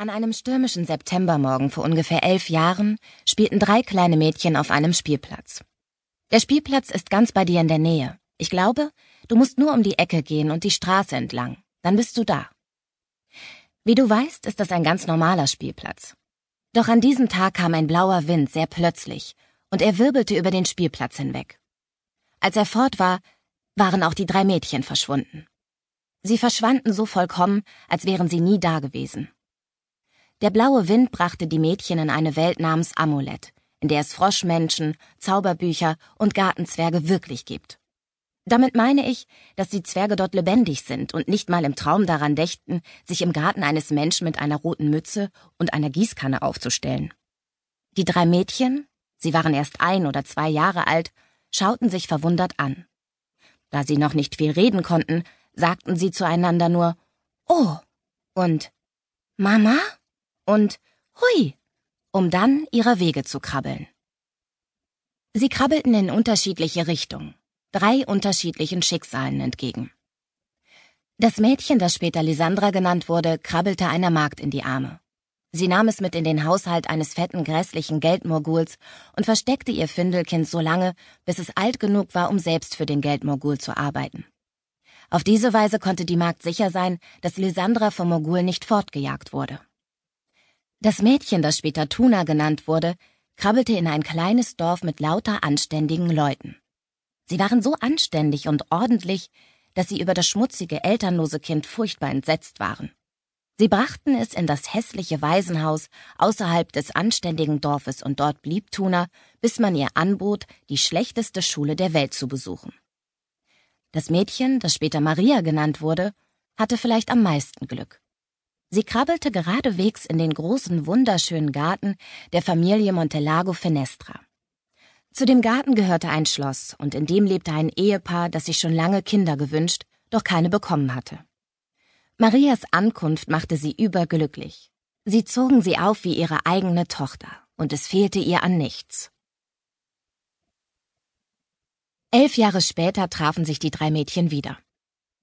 An einem stürmischen Septembermorgen vor ungefähr 11 Jahren spielten 3 kleine Mädchen auf einem Spielplatz. Der Spielplatz ist ganz bei dir in der Nähe. Ich glaube, du musst nur um die Ecke gehen und die Straße entlang. Dann bist du da. Wie du weißt, ist das ein ganz normaler Spielplatz. Doch an diesem Tag kam ein blauer Wind sehr plötzlich und er wirbelte über den Spielplatz hinweg. Als er fort war, waren auch die 3 Mädchen verschwunden. Sie verschwanden so vollkommen, als wären sie nie da gewesen. Der blaue Wind brachte die Mädchen in eine Welt namens Amulett, in der es Froschmenschen, Zauberbücher und Gartenzwerge wirklich gibt. Damit meine ich, dass die Zwerge dort lebendig sind und nicht mal im Traum daran dächten, sich im Garten eines Menschen mit einer roten Mütze und einer Gießkanne aufzustellen. Die 3 Mädchen, sie waren erst 1 oder 2 Jahre alt, schauten sich verwundert an. Da sie noch nicht viel reden konnten, sagten sie zueinander nur »Oh« und »Mama« und »Hui«, um dann ihrer Wege zu krabbeln. Sie krabbelten in unterschiedliche Richtungen, 3 unterschiedlichen Schicksalen entgegen. Das Mädchen, das später Lisandra genannt wurde, krabbelte einer Magd in die Arme. Sie nahm es mit in den Haushalt eines fetten, grässlichen Geldmorguls und versteckte ihr Findelkind so lange, bis es alt genug war, um selbst für den Geldmorgul zu arbeiten. Auf diese Weise konnte die Magd sicher sein, dass Lisandra vom Morgul nicht fortgejagt wurde. Das Mädchen, das später Tuna genannt wurde, krabbelte in ein kleines Dorf mit lauter anständigen Leuten. Sie waren so anständig und ordentlich, dass sie über das schmutzige, elternlose Kind furchtbar entsetzt waren. Sie brachten es in das hässliche Waisenhaus außerhalb des anständigen Dorfes und dort blieb Tuna, bis man ihr anbot, die schlechteste Schule der Welt zu besuchen. Das Mädchen, das später Maria genannt wurde, hatte vielleicht am meisten Glück. Sie krabbelte geradewegs in den großen, wunderschönen Garten der Familie Montelago Fenestra. Zu dem Garten gehörte ein Schloss und in dem lebte ein Ehepaar, das sich schon lange Kinder gewünscht, doch keine bekommen hatte. Marias Ankunft machte sie überglücklich. Sie zogen sie auf wie ihre eigene Tochter und es fehlte ihr an nichts. 11 Jahre später trafen sich die 3 Mädchen wieder.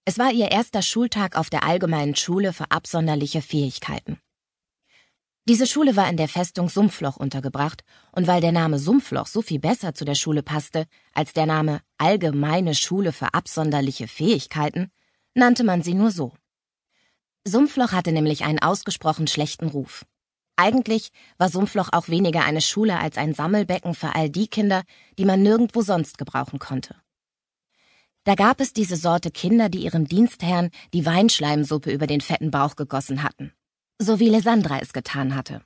Es war ihr erster Schultag auf der allgemeinen Schule für absonderliche Fähigkeiten. Diese Schule war in der Festung Sumpfloch untergebracht und weil der Name Sumpfloch so viel besser zu der Schule passte als der Name Allgemeine Schule für absonderliche Fähigkeiten, nannte man sie nur so. Sumpfloch hatte nämlich einen ausgesprochen schlechten Ruf. Eigentlich war Sumpfloch auch weniger eine Schule als ein Sammelbecken für all die Kinder, die man nirgendwo sonst gebrauchen konnte. Da gab es diese Sorte Kinder, die ihrem Dienstherrn die Weinschleimsuppe über den fetten Bauch gegossen hatten. So wie Lisandra es getan hatte.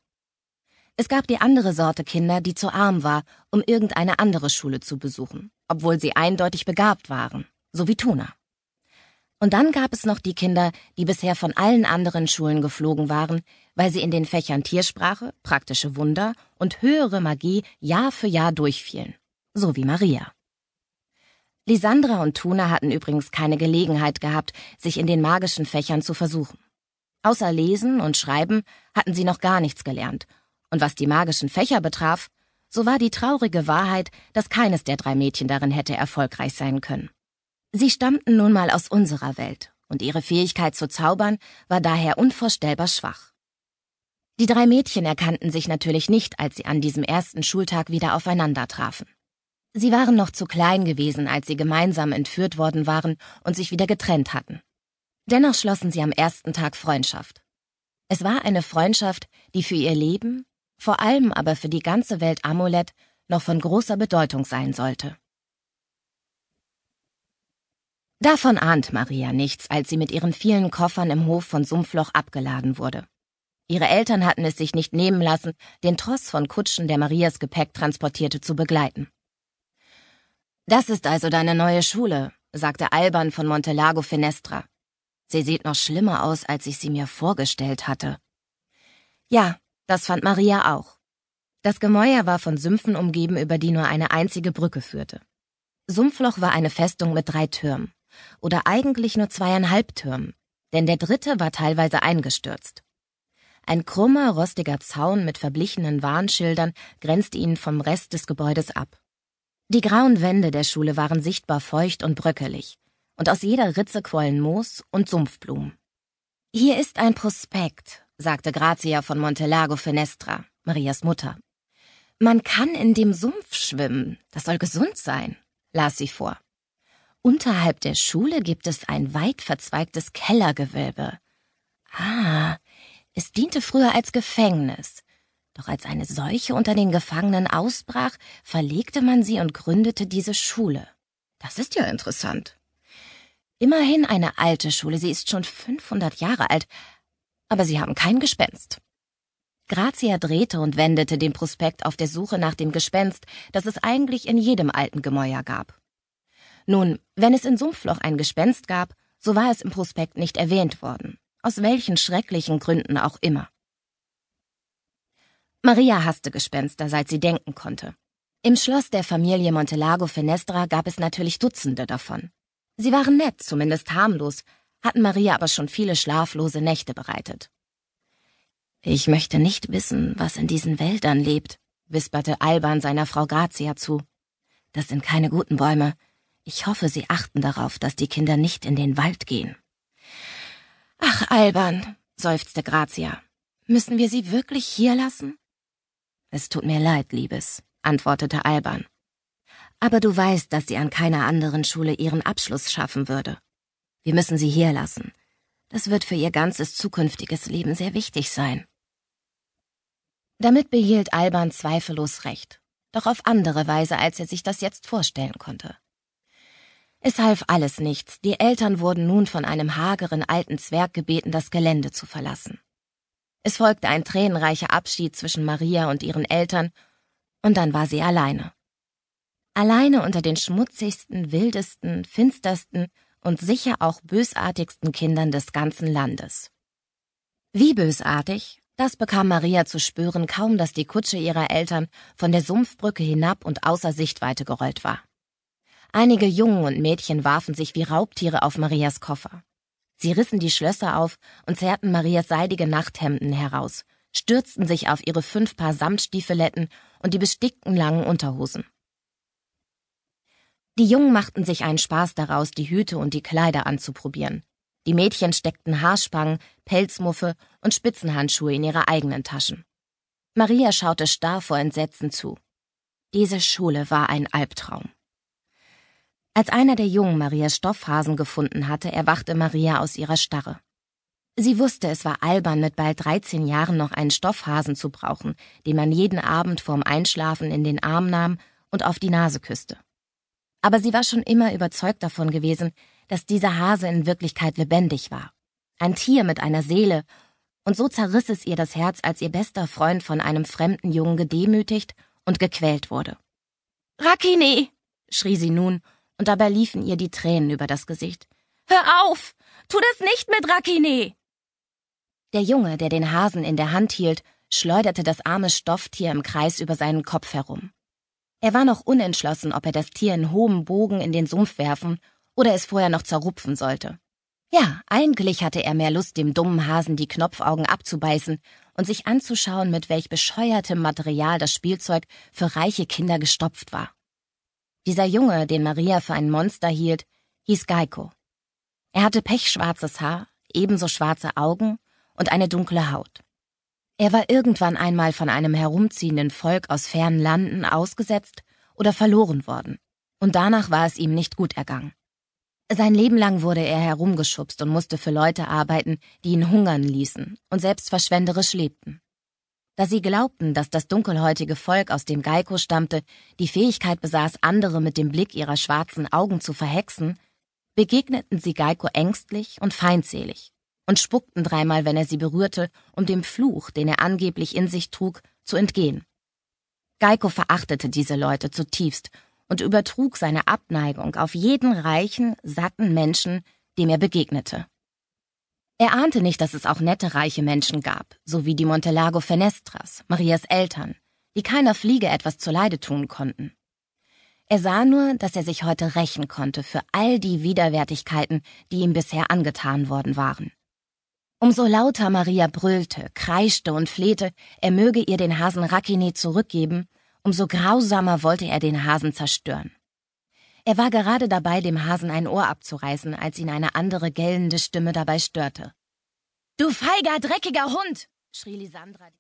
Es gab die andere Sorte Kinder, die zu arm war, um irgendeine andere Schule zu besuchen, obwohl sie eindeutig begabt waren, so wie Tuna. Und dann gab es noch die Kinder, die bisher von allen anderen Schulen geflogen waren, weil sie in den Fächern Tiersprache, praktische Wunder und höhere Magie Jahr für Jahr durchfielen, so wie Maria. Lisandra und Tuna hatten übrigens keine Gelegenheit gehabt, sich in den magischen Fächern zu versuchen. Außer Lesen und Schreiben hatten sie noch gar nichts gelernt. Und was die magischen Fächer betraf, so war die traurige Wahrheit, dass keines der 3 Mädchen darin hätte erfolgreich sein können. Sie stammten nun mal aus unserer Welt und ihre Fähigkeit zu zaubern war daher unvorstellbar schwach. Die 3 Mädchen erkannten sich natürlich nicht, als sie an diesem ersten Schultag wieder aufeinander trafen. Sie waren noch zu klein gewesen, als sie gemeinsam entführt worden waren und sich wieder getrennt hatten. Dennoch schlossen sie am ersten Tag Freundschaft. Es war eine Freundschaft, die für ihr Leben, vor allem aber für die ganze Welt Amulett, noch von großer Bedeutung sein sollte. Davon ahnt Maria nichts, als sie mit ihren vielen Koffern im Hof von Sumpfloch abgeladen wurde. Ihre Eltern hatten es sich nicht nehmen lassen, den Tross von Kutschen, der Marias Gepäck transportierte, zu begleiten. »Das ist also deine neue Schule«, sagte Alban von Montelago Fenestra. »Sie sieht noch schlimmer aus, als ich sie mir vorgestellt hatte.« Ja, das fand Maria auch. Das Gemäuer war von Sümpfen umgeben, über die nur eine einzige Brücke führte. Sumpfloch war eine Festung mit 3 Türmen. Oder eigentlich nur 2,5 Türmen, denn der 3. war teilweise eingestürzt. Ein krummer, rostiger Zaun mit verblichenen Warnschildern grenzte ihn vom Rest des Gebäudes ab. Die grauen Wände der Schule waren sichtbar feucht und bröckelig und aus jeder Ritze quollen Moos und Sumpfblumen. »Hier ist ein Prospekt«, sagte Grazia von Montelago Fenestra, Marias Mutter. Man kann in dem Sumpf schwimmen, das soll gesund sein, las sie vor. Unterhalb der Schule gibt es ein weit verzweigtes Kellergewölbe. Ah, es diente früher als Gefängnis. Doch als eine Seuche unter den Gefangenen ausbrach, verlegte man sie und gründete diese Schule. Das ist ja interessant. Immerhin eine alte Schule, sie ist schon 500 Jahre alt, aber sie haben kein Gespenst. Grazia drehte und wendete den Prospekt auf der Suche nach dem Gespenst, das es eigentlich in jedem alten Gemäuer gab. Nun, wenn es in Sumpfloch ein Gespenst gab, so war es im Prospekt nicht erwähnt worden, aus welchen schrecklichen Gründen auch immer. Maria hasste Gespenster, seit sie denken konnte. Im Schloss der Familie Montelago Fenestra gab es natürlich Dutzende davon. Sie waren nett, zumindest harmlos, hatten Maria aber schon viele schlaflose Nächte bereitet. »Ich möchte nicht wissen, was in diesen Wäldern lebt«, wisperte Alban seiner Frau Grazia zu. »Das sind keine guten Bäume. Ich hoffe, sie achten darauf, dass die Kinder nicht in den Wald gehen.« »Ach, Alban«, seufzte Grazia, »müssen wir sie wirklich hier lassen?« »Es tut mir leid, Liebes«, antwortete Alban. Aber du weißt, dass sie an keiner anderen Schule ihren Abschluss schaffen würde. Wir müssen sie hier lassen. Das wird für ihr ganzes zukünftiges Leben sehr wichtig sein. Damit behielt Alban zweifellos recht, doch auf andere Weise, als er sich das jetzt vorstellen konnte. Es half alles nichts, die Eltern wurden nun von einem hageren alten Zwerg gebeten, das Gelände zu verlassen. Es folgte ein tränenreicher Abschied zwischen Maria und ihren Eltern, und dann war sie alleine. Alleine unter den schmutzigsten, wildesten, finstersten und sicher auch bösartigsten Kindern des ganzen Landes. Wie bösartig, das bekam Maria zu spüren, kaum dass die Kutsche ihrer Eltern von der Sumpfbrücke hinab und außer Sichtweite gerollt war. Einige Jungen und Mädchen warfen sich wie Raubtiere auf Marias Koffer. Sie rissen die Schlösser auf und zerrten Marias seidige Nachthemden heraus, stürzten sich auf ihre 5 Paar Samtstiefeletten und die bestickten langen Unterhosen. Die Jungen machten sich einen Spaß daraus, die Hüte und die Kleider anzuprobieren. Die Mädchen steckten Haarspangen, Pelzmuffe und Spitzenhandschuhe in ihre eigenen Taschen. Maria schaute starr vor Entsetzen zu. Diese Schule war ein Albtraum. Als einer der Jungen Marias Stoffhasen gefunden hatte, erwachte Maria aus ihrer Starre. Sie wusste, es war albern, mit bald 13 Jahren noch einen Stoffhasen zu brauchen, den man jeden Abend vorm Einschlafen in den Arm nahm und auf die Nase küsste. Aber sie war schon immer überzeugt davon gewesen, dass dieser Hase in Wirklichkeit lebendig war. Ein Tier mit einer Seele. Und so zerriss es ihr das Herz, als ihr bester Freund von einem fremden Jungen gedemütigt und gequält wurde. »Rakini«, schrie sie nun, und dabei liefen ihr die Tränen über das Gesicht. »Hör auf! Tu das nicht mit Rakini!« Der Junge, der den Hasen in der Hand hielt, schleuderte das arme Stofftier im Kreis über seinen Kopf herum. Er war noch unentschlossen, ob er das Tier in hohem Bogen in den Sumpf werfen oder es vorher noch zerrupfen sollte. Ja, eigentlich hatte er mehr Lust, dem dummen Hasen die Knopfaugen abzubeißen und sich anzuschauen, mit welch bescheuertem Material das Spielzeug für reiche Kinder gestopft war. Dieser Junge, den Maria für ein Monster hielt, hieß Geiko. Er hatte pechschwarzes Haar, ebenso schwarze Augen und eine dunkle Haut. Er war irgendwann einmal von einem herumziehenden Volk aus fernen Landen ausgesetzt oder verloren worden, und danach war es ihm nicht gut ergangen. Sein Leben lang wurde er herumgeschubst und musste für Leute arbeiten, die ihn hungern ließen und selbst verschwenderisch lebten. Da sie glaubten, dass das dunkelhäutige Volk, aus dem Geiko stammte, die Fähigkeit besaß, andere mit dem Blick ihrer schwarzen Augen zu verhexen, begegneten sie Geiko ängstlich und feindselig und spuckten dreimal, wenn er sie berührte, um dem Fluch, den er angeblich in sich trug, zu entgehen. Geiko verachtete diese Leute zutiefst und übertrug seine Abneigung auf jeden reichen, satten Menschen, dem er begegnete. Er ahnte nicht, dass es auch nette, reiche Menschen gab, so wie die Montelago Fenestras, Marias Eltern, die keiner Fliege etwas zuleide tun konnten. Er sah nur, dass er sich heute rächen konnte für all die Widerwärtigkeiten, die ihm bisher angetan worden waren. Umso lauter Maria brüllte, kreischte und flehte, er möge ihr den Hasen Rakini zurückgeben, umso grausamer wollte er den Hasen zerstören. Er war gerade dabei, dem Hasen ein Ohr abzureißen, als ihn eine andere gellende Stimme dabei störte. Du feiger, dreckiger Hund! Schrie Lisandra.